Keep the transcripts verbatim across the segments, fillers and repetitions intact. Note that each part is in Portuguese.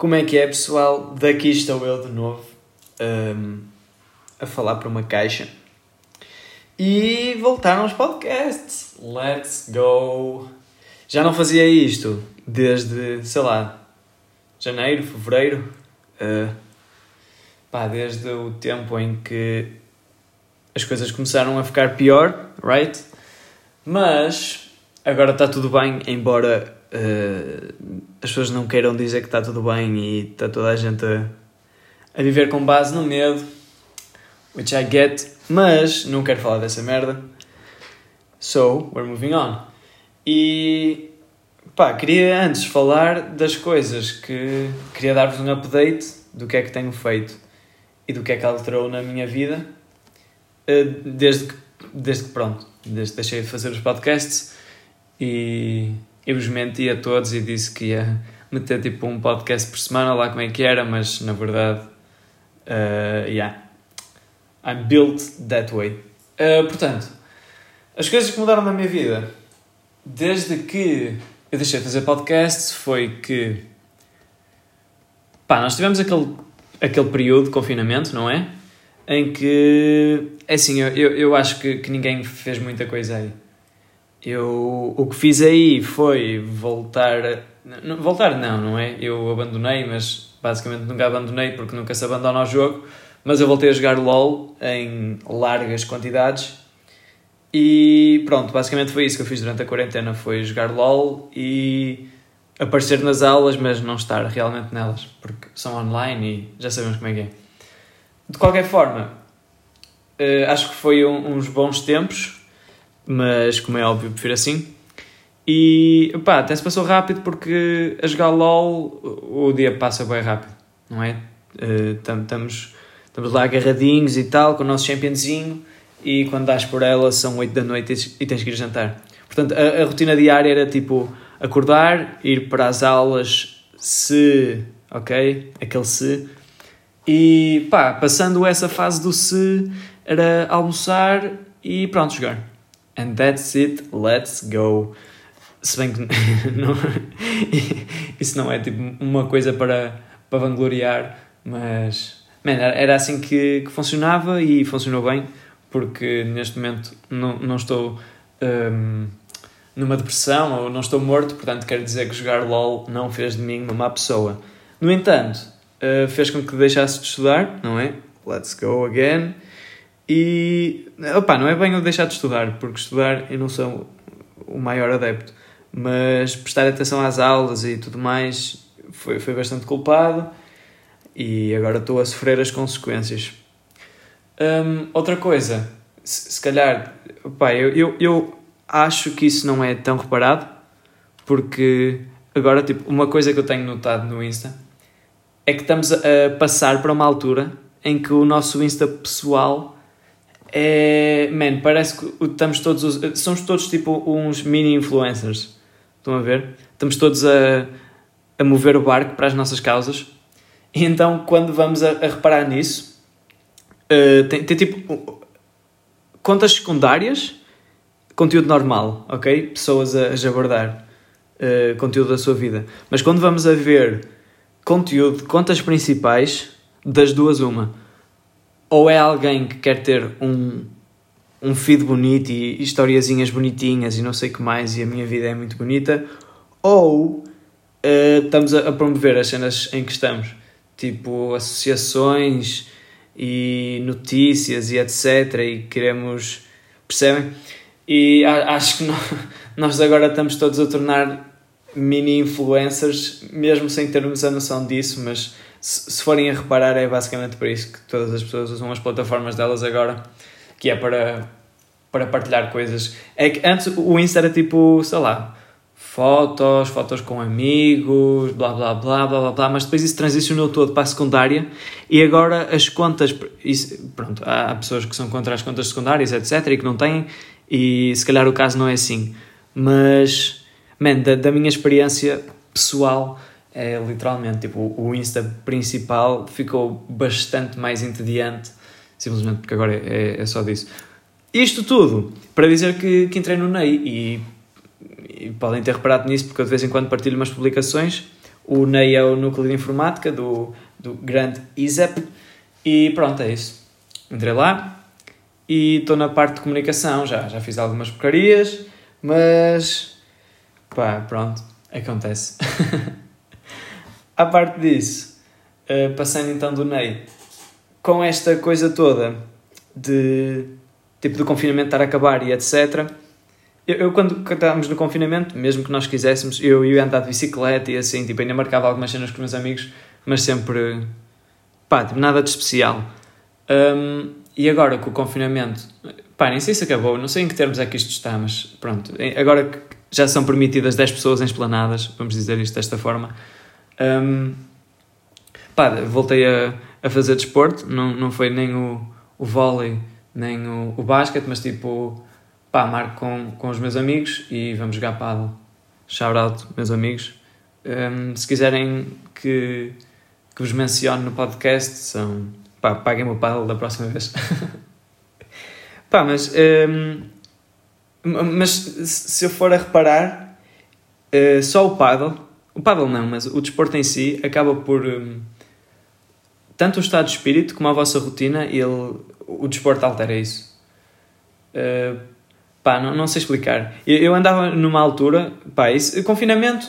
Como é que é, pessoal? Daqui estou eu de novo um, a falar para uma caixa e voltaram aos podcasts. Let's go! Já não fazia isto desde, sei lá, janeiro, fevereiro. Uh, pá, desde o tempo em que as coisas começaram a ficar pior, right? Mas agora está tudo bem, embora... Uh, as pessoas não queiram dizer que está tudo bem e está toda a gente a, a viver com base no medo, which I get, mas não quero falar dessa merda, so we're moving on. E pá, queria antes falar das coisas que queria dar-vos um update do que é que tenho feito e do que é que alterou na minha vida desde que, desde que pronto, desde que deixei de fazer os podcasts. E eu vos menti a todos e disse que ia meter tipo um podcast por semana, lá como é que era, mas na verdade, uh, yeah, I'm built that way. Uh, portanto, as coisas que mudaram na minha vida desde que eu deixei de fazer podcasts foi que, pá, nós tivemos aquele, aquele período de confinamento, não é? Em que, é assim, eu, eu, eu acho que, que ninguém fez muita coisa aí. Eu, o que fiz aí foi voltar... Não, voltar não, não é? Eu abandonei, mas basicamente nunca abandonei porque nunca se abandona o jogo. Mas eu voltei a jogar LOL em largas quantidades. E pronto, basicamente foi isso que eu fiz durante a quarentena. Foi jogar LOL e aparecer nas aulas, mas não estar realmente nelas. Porque são online e já sabemos como é que é. De qualquer forma, acho que foi um, uns bons tempos. Mas, como é óbvio, prefiro assim. E, pá, até se passou rápido porque a jogar LOL o dia passa bem rápido, não é? Estamos uh, lá agarradinhos e tal, com o nosso championzinho. E quando dás por ela, são oito da noite e tens que ir jantar. Portanto, a, a rotina diária era, tipo, acordar, ir para as aulas, se... Ok? Aquele se. E, pá, passando essa fase do se, era almoçar e, pronto, jogar. And that's it, let's go. Se bem que não, isso não é tipo uma coisa para, para vangloriar, mas man, era assim que, que funcionava e funcionou bem, porque neste momento não, não estou um, numa depressão ou não estou morto, portanto quero dizer que jogar LOL não fez de mim uma má pessoa. No entanto, uh, fez com que deixasse de estudar, não é? Let's go again. E, opá, não é bem eu deixar de estudar, porque estudar eu não sou o maior adepto, mas prestar atenção às aulas e tudo mais foi, foi bastante culpado e agora estou a sofrer as consequências. Um, outra coisa, se, se calhar, opá, eu, eu, eu acho que isso não é tão reparado, porque agora, tipo, uma coisa que eu tenho notado no Insta é que estamos a passar para uma altura em que o nosso Insta pessoal... É, man, parece que estamos todos, somos todos tipo uns mini influencers, estão a ver? Estamos todos a, a mover o barco para as nossas causas e então quando vamos a, a reparar nisso, uh, tem, tem tipo contas secundárias, conteúdo normal, ok? Pessoas a, a jabardar, uh, conteúdo da sua vida, mas quando vamos a ver conteúdo de contas principais, das duas uma. Ou é alguém que quer ter um, um feed bonito e historiazinhas bonitinhas e não sei o que mais e a minha vida é muito bonita, ou uh, estamos a, a promover as cenas em que estamos, tipo associações e notícias e etcétera. E queremos... Percebem? E a, acho que nós, nós agora estamos todos a tornar mini influencers, mesmo sem termos a noção disso, mas... Se forem a reparar, é basicamente para isso que todas as pessoas usam as plataformas delas agora, que é para, para partilhar coisas. É que antes o Insta era tipo, sei lá, fotos, fotos com amigos, blá blá blá blá blá blá, mas depois isso transicionou todo para a secundária e agora as contas, isso, pronto, há pessoas que são contra as contas secundárias, etcétera, e que não têm, e se calhar o caso não é assim. Mas, man, da, da minha experiência pessoal... É literalmente, tipo, o Insta principal ficou bastante mais entediante, simplesmente porque agora é, é só disso. Isto tudo para dizer que, que entrei no N E I e, e podem ter reparado nisso porque eu de vez em quando partilho umas publicações. O N E I é o núcleo de informática do, do grande I S E P. E pronto, é isso. Entrei lá e estou na parte de comunicação. Já, já fiz algumas porcarias, mas pá, pronto, acontece. À parte disso, uh, passando então do N E I, com esta coisa toda de tipo do confinamento estar a acabar e etcétera, eu, eu quando estávamos no confinamento, mesmo que nós quiséssemos, eu ia andar de bicicleta e assim, tipo, ainda marcava algumas cenas com meus amigos, mas sempre, pá, tipo, nada de especial. Um, e agora com o confinamento, pá, nem sei se acabou, não sei em que termos é que isto está, mas pronto, agora que já são permitidas dez pessoas em esplanadas, vamos dizer isto desta forma, um, pá, voltei a, a fazer desporto, não, não foi nem o, o vôlei, nem o, o basquete, mas tipo, pá, marco com, com os meus amigos e vamos jogar pádel. Shout out, meus amigos. Um, se quiserem que, que vos mencione no podcast, são... pá, paguem-me o paddle da próxima vez. Pá, mas um, mas se eu for a reparar, uh, só o paddle, o paddle não, mas o desporto em si acaba por um, tanto o estado de espírito como a vossa rotina, ele, o desporto altera isso. Uh, pá, não, não sei explicar. Eu, eu andava numa altura, pá, isso, confinamento,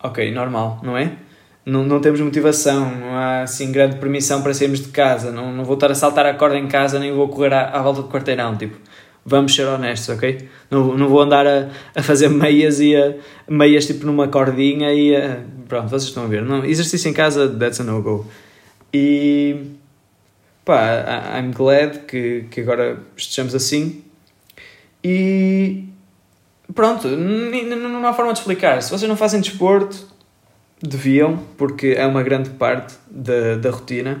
ok, normal, não é? Não, não temos motivação, não há assim grande permissão para sairmos de casa, não, não vou estar a saltar a corda em casa, nem vou correr à, à volta do quarteirão, tipo, vamos ser honestos, ok? Não, não vou andar a, a fazer meias e a, meias tipo numa cordinha e a, pronto, vocês estão a ver, não, exercício em casa, that's a no-go. E pá, I'm glad que, que agora estejamos assim e pronto, não, não há forma de explicar, se vocês não fazem desporto, deviam, porque é uma grande parte da, da rotina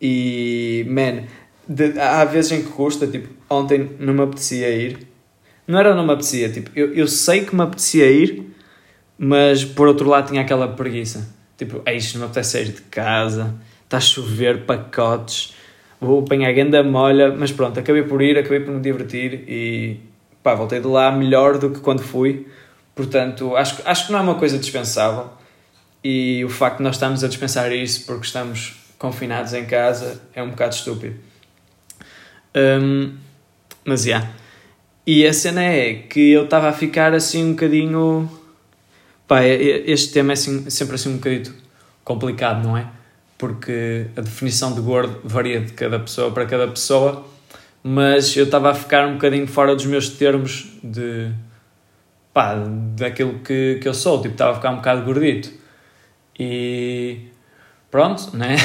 e, man, de, há vezes em que custa, tipo, ontem não me apetecia ir, não era não me apetecia, tipo, eu, eu sei que me apetecia ir, mas por outro lado tinha aquela preguiça, tipo, é isto, não me apetece sair de casa, está a chover pacotes, vou apanhar a ganda molha, mas pronto, acabei por ir, acabei por me divertir e, pá, voltei de lá melhor do que quando fui, portanto, acho, acho que não é uma coisa dispensável. E o facto de nós estarmos a dispensar isso porque estamos confinados em casa é um bocado estúpido. Um, mas, já. Yeah. E a cena é que eu estava a ficar assim um bocadinho... Pá, este tema é assim, sempre assim um bocadinho complicado, não é? Porque a definição de gordo varia de cada pessoa para cada pessoa. Mas eu estava a ficar um bocadinho fora dos meus termos de... Pá, daquilo que, que eu sou. Tipo, estava a ficar um bocado gordito. E pronto, né?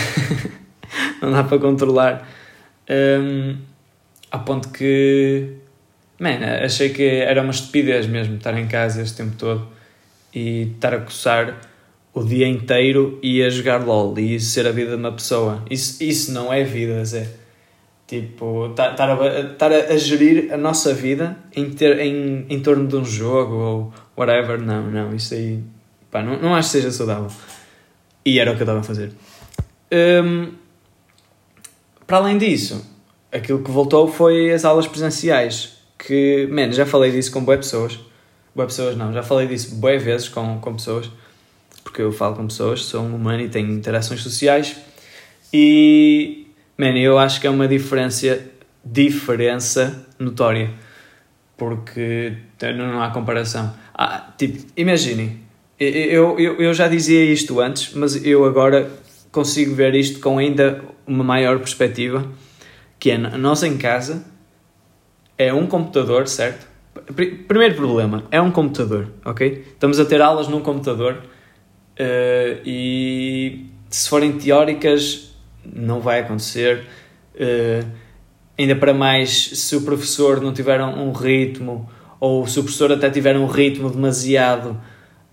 Não dá para controlar, um, a ponto que, man, achei que era uma estupidez mesmo estar em casa este tempo todo e estar a coçar o dia inteiro e a jogar LOL e isso ser a vida de uma pessoa. Isso, isso não é vida, Zé. Tipo, estar a, estar a gerir a nossa vida em, ter, em, em torno de um jogo ou whatever, não, não, isso aí... Pá, não, não acho que seja saudável. E era o que eu estava a fazer. Um, para além disso, aquilo que voltou foi as aulas presenciais. Que, man, já falei disso com bué pessoas. Bué pessoas não, já falei disso bué vezes com, com pessoas. Porque eu falo com pessoas, sou um humano e tenho interações sociais. E, man, eu acho que é uma diferença, diferença notória. Porque não há comparação. Ah, tipo, imaginem. Eu, eu, eu já dizia isto antes, mas eu agora consigo ver isto com ainda uma maior perspectiva, que é, nós em casa, é um computador, certo? Primeiro problema, é um computador, ok? Estamos a ter aulas num computador, uh, e se forem teóricas, não vai acontecer, uh, ainda para mais se o professor não tiver um ritmo, ou se o professor até tiver um ritmo demasiado...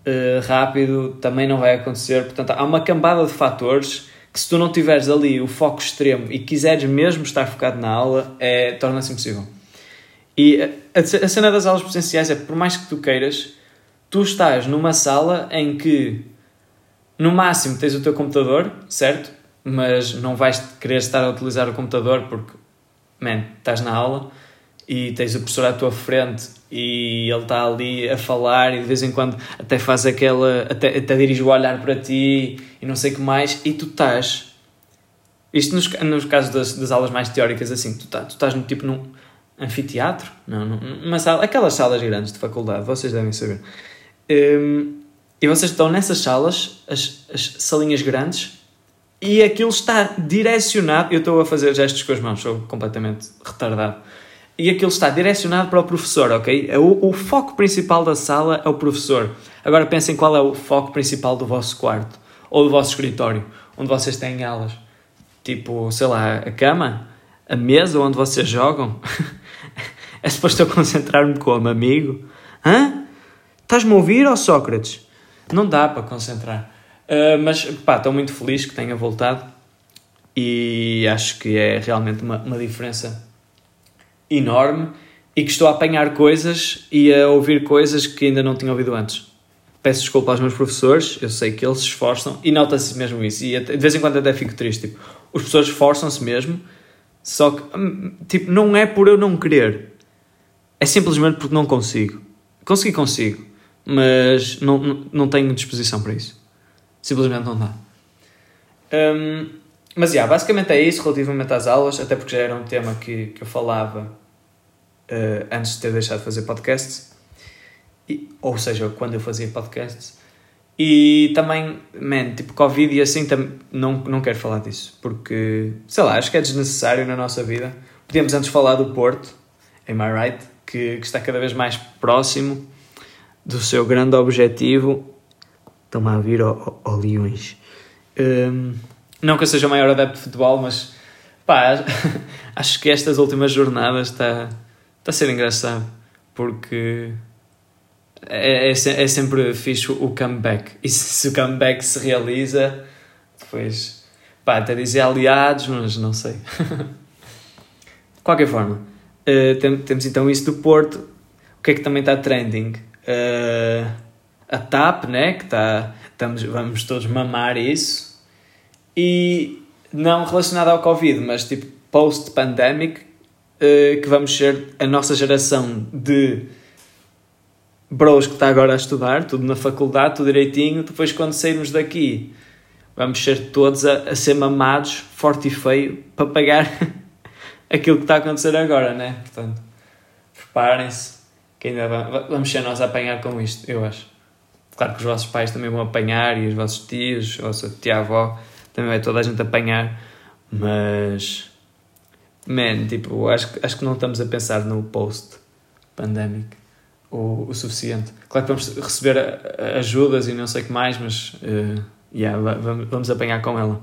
Uh, rápido, também não vai acontecer. Portanto, há uma cambada de fatores que, se tu não tiveres ali o foco extremo e quiseres mesmo estar focado na aula, é, torna-se impossível. E a, a cena das aulas presenciais é que, por mais que tu queiras, tu estás numa sala em que no máximo tens o teu computador, certo? Mas não vais querer estar a utilizar o computador porque, man, estás na aula e tens o professor à tua frente e ele está ali a falar e de vez em quando até faz aquela, até, até dirige o olhar para ti e não sei o que mais, e tu estás, isto nos, nos casos das, das aulas mais teóricas assim, tu, tá, tu estás no tipo num anfiteatro, não, numa sala, aquelas salas grandes de faculdade, vocês devem saber, um, e vocês estão nessas salas, as, as salinhas grandes, e aquilo está direcionado, eu estou a fazer gestos com as mãos, sou completamente retardado, e aquilo está direcionado para o professor, ok? O, o foco principal da sala é o professor. Agora pensem qual é o foco principal do vosso quarto, ou do vosso escritório, onde vocês têm aulas. Tipo, sei lá, a cama, a mesa onde vocês jogam. É suposto eu concentrar-me como, amigo? Hã? Estás-me a ouvir, ó Sócrates? Não dá para concentrar. Uh, mas, pá, estou muito feliz que tenha voltado. E acho que é realmente uma, uma diferença enorme, e que estou a apanhar coisas e a ouvir coisas que ainda não tinha ouvido antes. Peço desculpa aos meus professores, eu sei que eles se esforçam e nota-se mesmo isso, e de vez em quando até fico triste, tipo, os professores esforçam-se mesmo, só que tipo, não é por eu não querer, é simplesmente porque não consigo. Consegui, consigo, mas não, não, não tenho disposição para isso, simplesmente não dá. Um, Mas, yeah, basicamente é isso relativamente às aulas, até porque já era um tema que, que eu falava uh, antes de ter deixado de fazer podcasts, e, ou seja, quando eu fazia podcasts. E também, man, tipo, Covid e assim, tam- não, não quero falar disso, porque, sei lá, acho que é desnecessário na nossa vida. Podíamos antes falar do Porto, am I right? Que, que está cada vez mais próximo do seu grande objetivo. Estão-me a vir ao, ao, ao Leões. Um, Não que eu seja o maior adepto de futebol, mas pá, acho que estas últimas jornadas está, está a ser engraçado, porque é, é, é sempre fixe o comeback. E se, se o comeback se realiza, depois, pá, até dizer aliados, mas não sei. De qualquer forma, uh, tem, temos então isso do Porto. O que é que também está trending? Uh, a TAP, né? Que está, estamos, vamos todos mamar isso. E não relacionado ao Covid, mas tipo post-pandemic, uh, que vamos ser a nossa geração de bros que está agora a estudar, tudo na faculdade, tudo direitinho, depois quando sairmos daqui, vamos ser todos a, a ser mamados, forte e feio, para pagar aquilo que está a acontecer agora, né? Portanto, preparem-se, que ainda vamos, vamos ser nós a apanhar com isto, eu acho. Claro que os vossos pais também vão apanhar, e os vossos tios, a vossa tia-avó, também vai toda a gente apanhar, mas, man, tipo, acho, acho que não estamos a pensar no post-pandemic o, o suficiente. Claro que vamos receber ajudas e não sei o que mais, mas, uh, yeah, vamos, vamos apanhar com ela.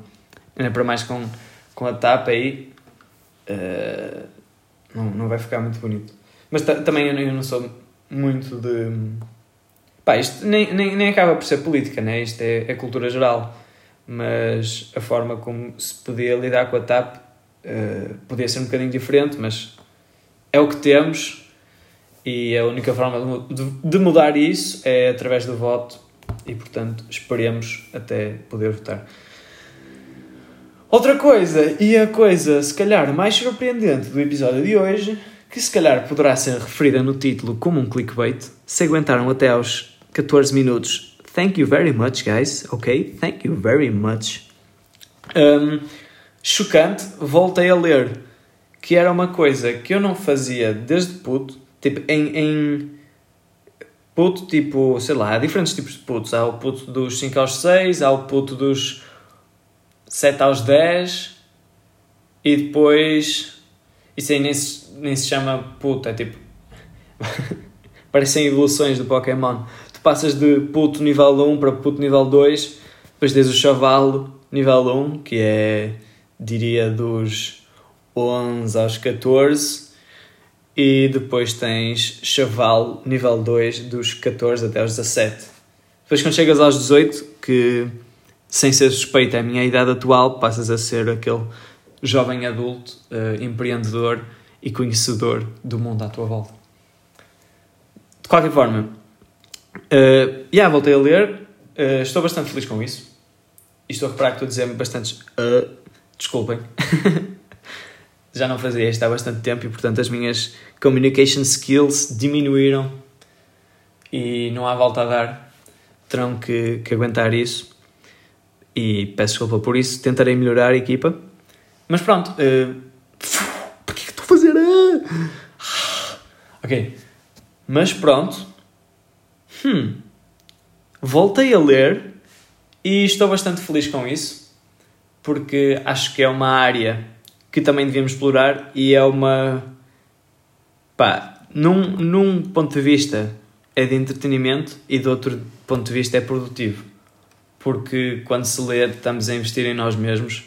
Ainda para mais com, com a TAP aí, uh, não, não vai ficar muito bonito. Mas t- também eu não, eu não sou muito de... Pá, isto nem, nem, nem acaba por ser política, né? Isto é, é cultura geral. Mas a forma como se podia lidar com a TAP uh, podia ser um bocadinho diferente, mas é o que temos, e a única forma de, de mudar isso é através do voto, e portanto esperemos até poder votar. Outra coisa, e a coisa se calhar mais surpreendente do episódio de hoje, que se calhar poderá ser referida no título como um clickbait, se aguentaram até aos catorze minutos. Thank you very much, guys. Ok? Thank you very much. Um, chocante, voltei a ler. Que era uma coisa que eu não fazia desde puto. Tipo, em... em puto, tipo, sei lá, há diferentes tipos de putos. Há o puto dos cinco aos seis, há o puto dos sete aos dez. E depois... Isso aí nem se, nem se chama puto, é tipo... Parecem evoluções do Pokémon. Passas de puto nível um para puto nível dois, depois tens o chavalo nível um, que é, diria, dos onze aos catorze, e depois tens chavalo nível dois dos catorze até aos dezassete. Depois quando chegas aos dezoito, que sem ser suspeito é a minha idade atual, passas a ser aquele jovem adulto, uh, empreendedor e conhecedor do mundo à tua volta. De qualquer forma, Uh, yeah, voltei a ler, uh, estou bastante feliz com isso, e estou a reparar que estou a dizer bastantes uh, desculpem já não fazia isto há bastante tempo e, portanto, as minhas communication skills diminuíram e não há volta a dar. Terão que, que aguentar isso e peço desculpa por isso. Tentarei melhorar a equipa, mas pronto. Uh... Por que estou a fazer? Ah! Ok, mas pronto. Hum. Voltei a ler e estou bastante feliz com isso, porque acho que é uma área que também devíamos explorar e é uma... Pá, num, num ponto de vista é de entretenimento e do outro ponto de vista é produtivo. Porque quando se lê estamos a investir em nós mesmos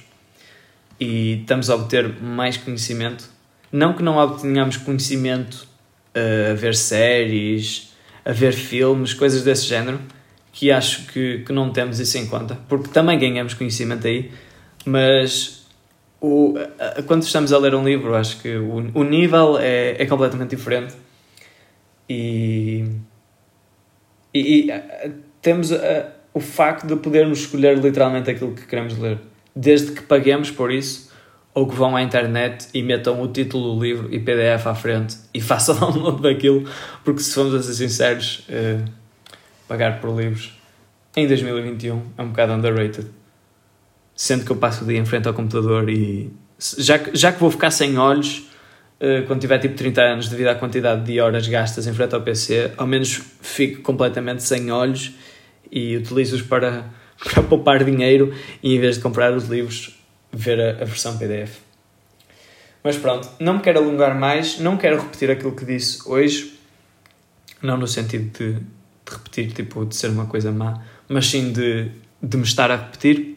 e estamos a obter mais conhecimento. Não que não obtenhamos conhecimento uh, a ver séries, a ver filmes, coisas desse género, que acho que, que não temos isso em conta. Porque também ganhamos conhecimento aí, mas... O, quando estamos a ler um livro, acho que o, o nível é, é completamente diferente e, e, e temos a, o facto de podermos escolher literalmente aquilo que queremos ler, desde que paguemos por isso ou que vão à internet e metam o título do livro e P D F à frente e façam download daquilo, porque se formos a ser sinceros, eh, pagar por livros em dois mil e vinte e um é um bocado underrated. Sendo que eu passo o dia em frente ao computador e já que, já que vou ficar sem olhos quando tiver tipo trinta anos devido à quantidade de horas gastas em frente ao P C, ao menos fico completamente sem olhos e utilizo-os para, para poupar dinheiro e em vez de comprar os livros ver a, a versão P D F. Mas pronto, não me quero alongar mais, não quero repetir aquilo que disse hoje, não no sentido de, de repetir, tipo de ser uma coisa má, mas sim de, de me estar a repetir.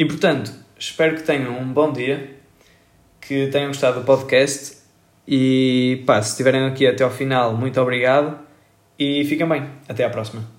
E, portanto, espero que tenham um bom dia, que tenham gostado do podcast e, pá, se estiverem aqui até ao final, muito obrigado e fiquem bem. Até à próxima.